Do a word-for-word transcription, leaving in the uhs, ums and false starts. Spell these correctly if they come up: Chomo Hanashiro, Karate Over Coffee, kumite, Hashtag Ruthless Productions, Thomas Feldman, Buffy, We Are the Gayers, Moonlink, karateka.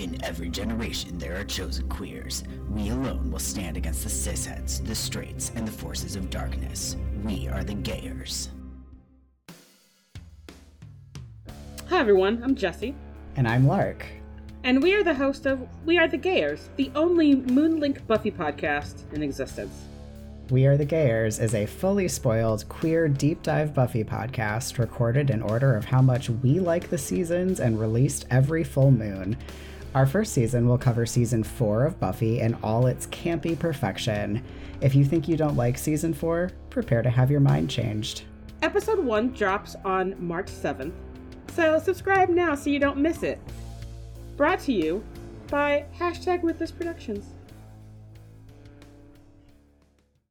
In every generation, there are chosen queers. We alone will stand against the cisheads, the straights, and the forces of darkness. We are the Gayers. Hi, everyone. I'm Jesse. And I'm Lark. And we are the host of We Are the Gayers, the only Moonlink Buffy podcast in existence. We Are the Gayers is a fully spoiled, queer, deep dive Buffy podcast recorded in order of how much we like the seasons and released every full moon. Our first season will cover season four of Buffy and all its campy perfection. If you think you don't like season four, prepare to have your mind changed. Episode one drops on March seventh, so subscribe now so you don't miss it. Brought to you by Hashtag Ruthless Productions.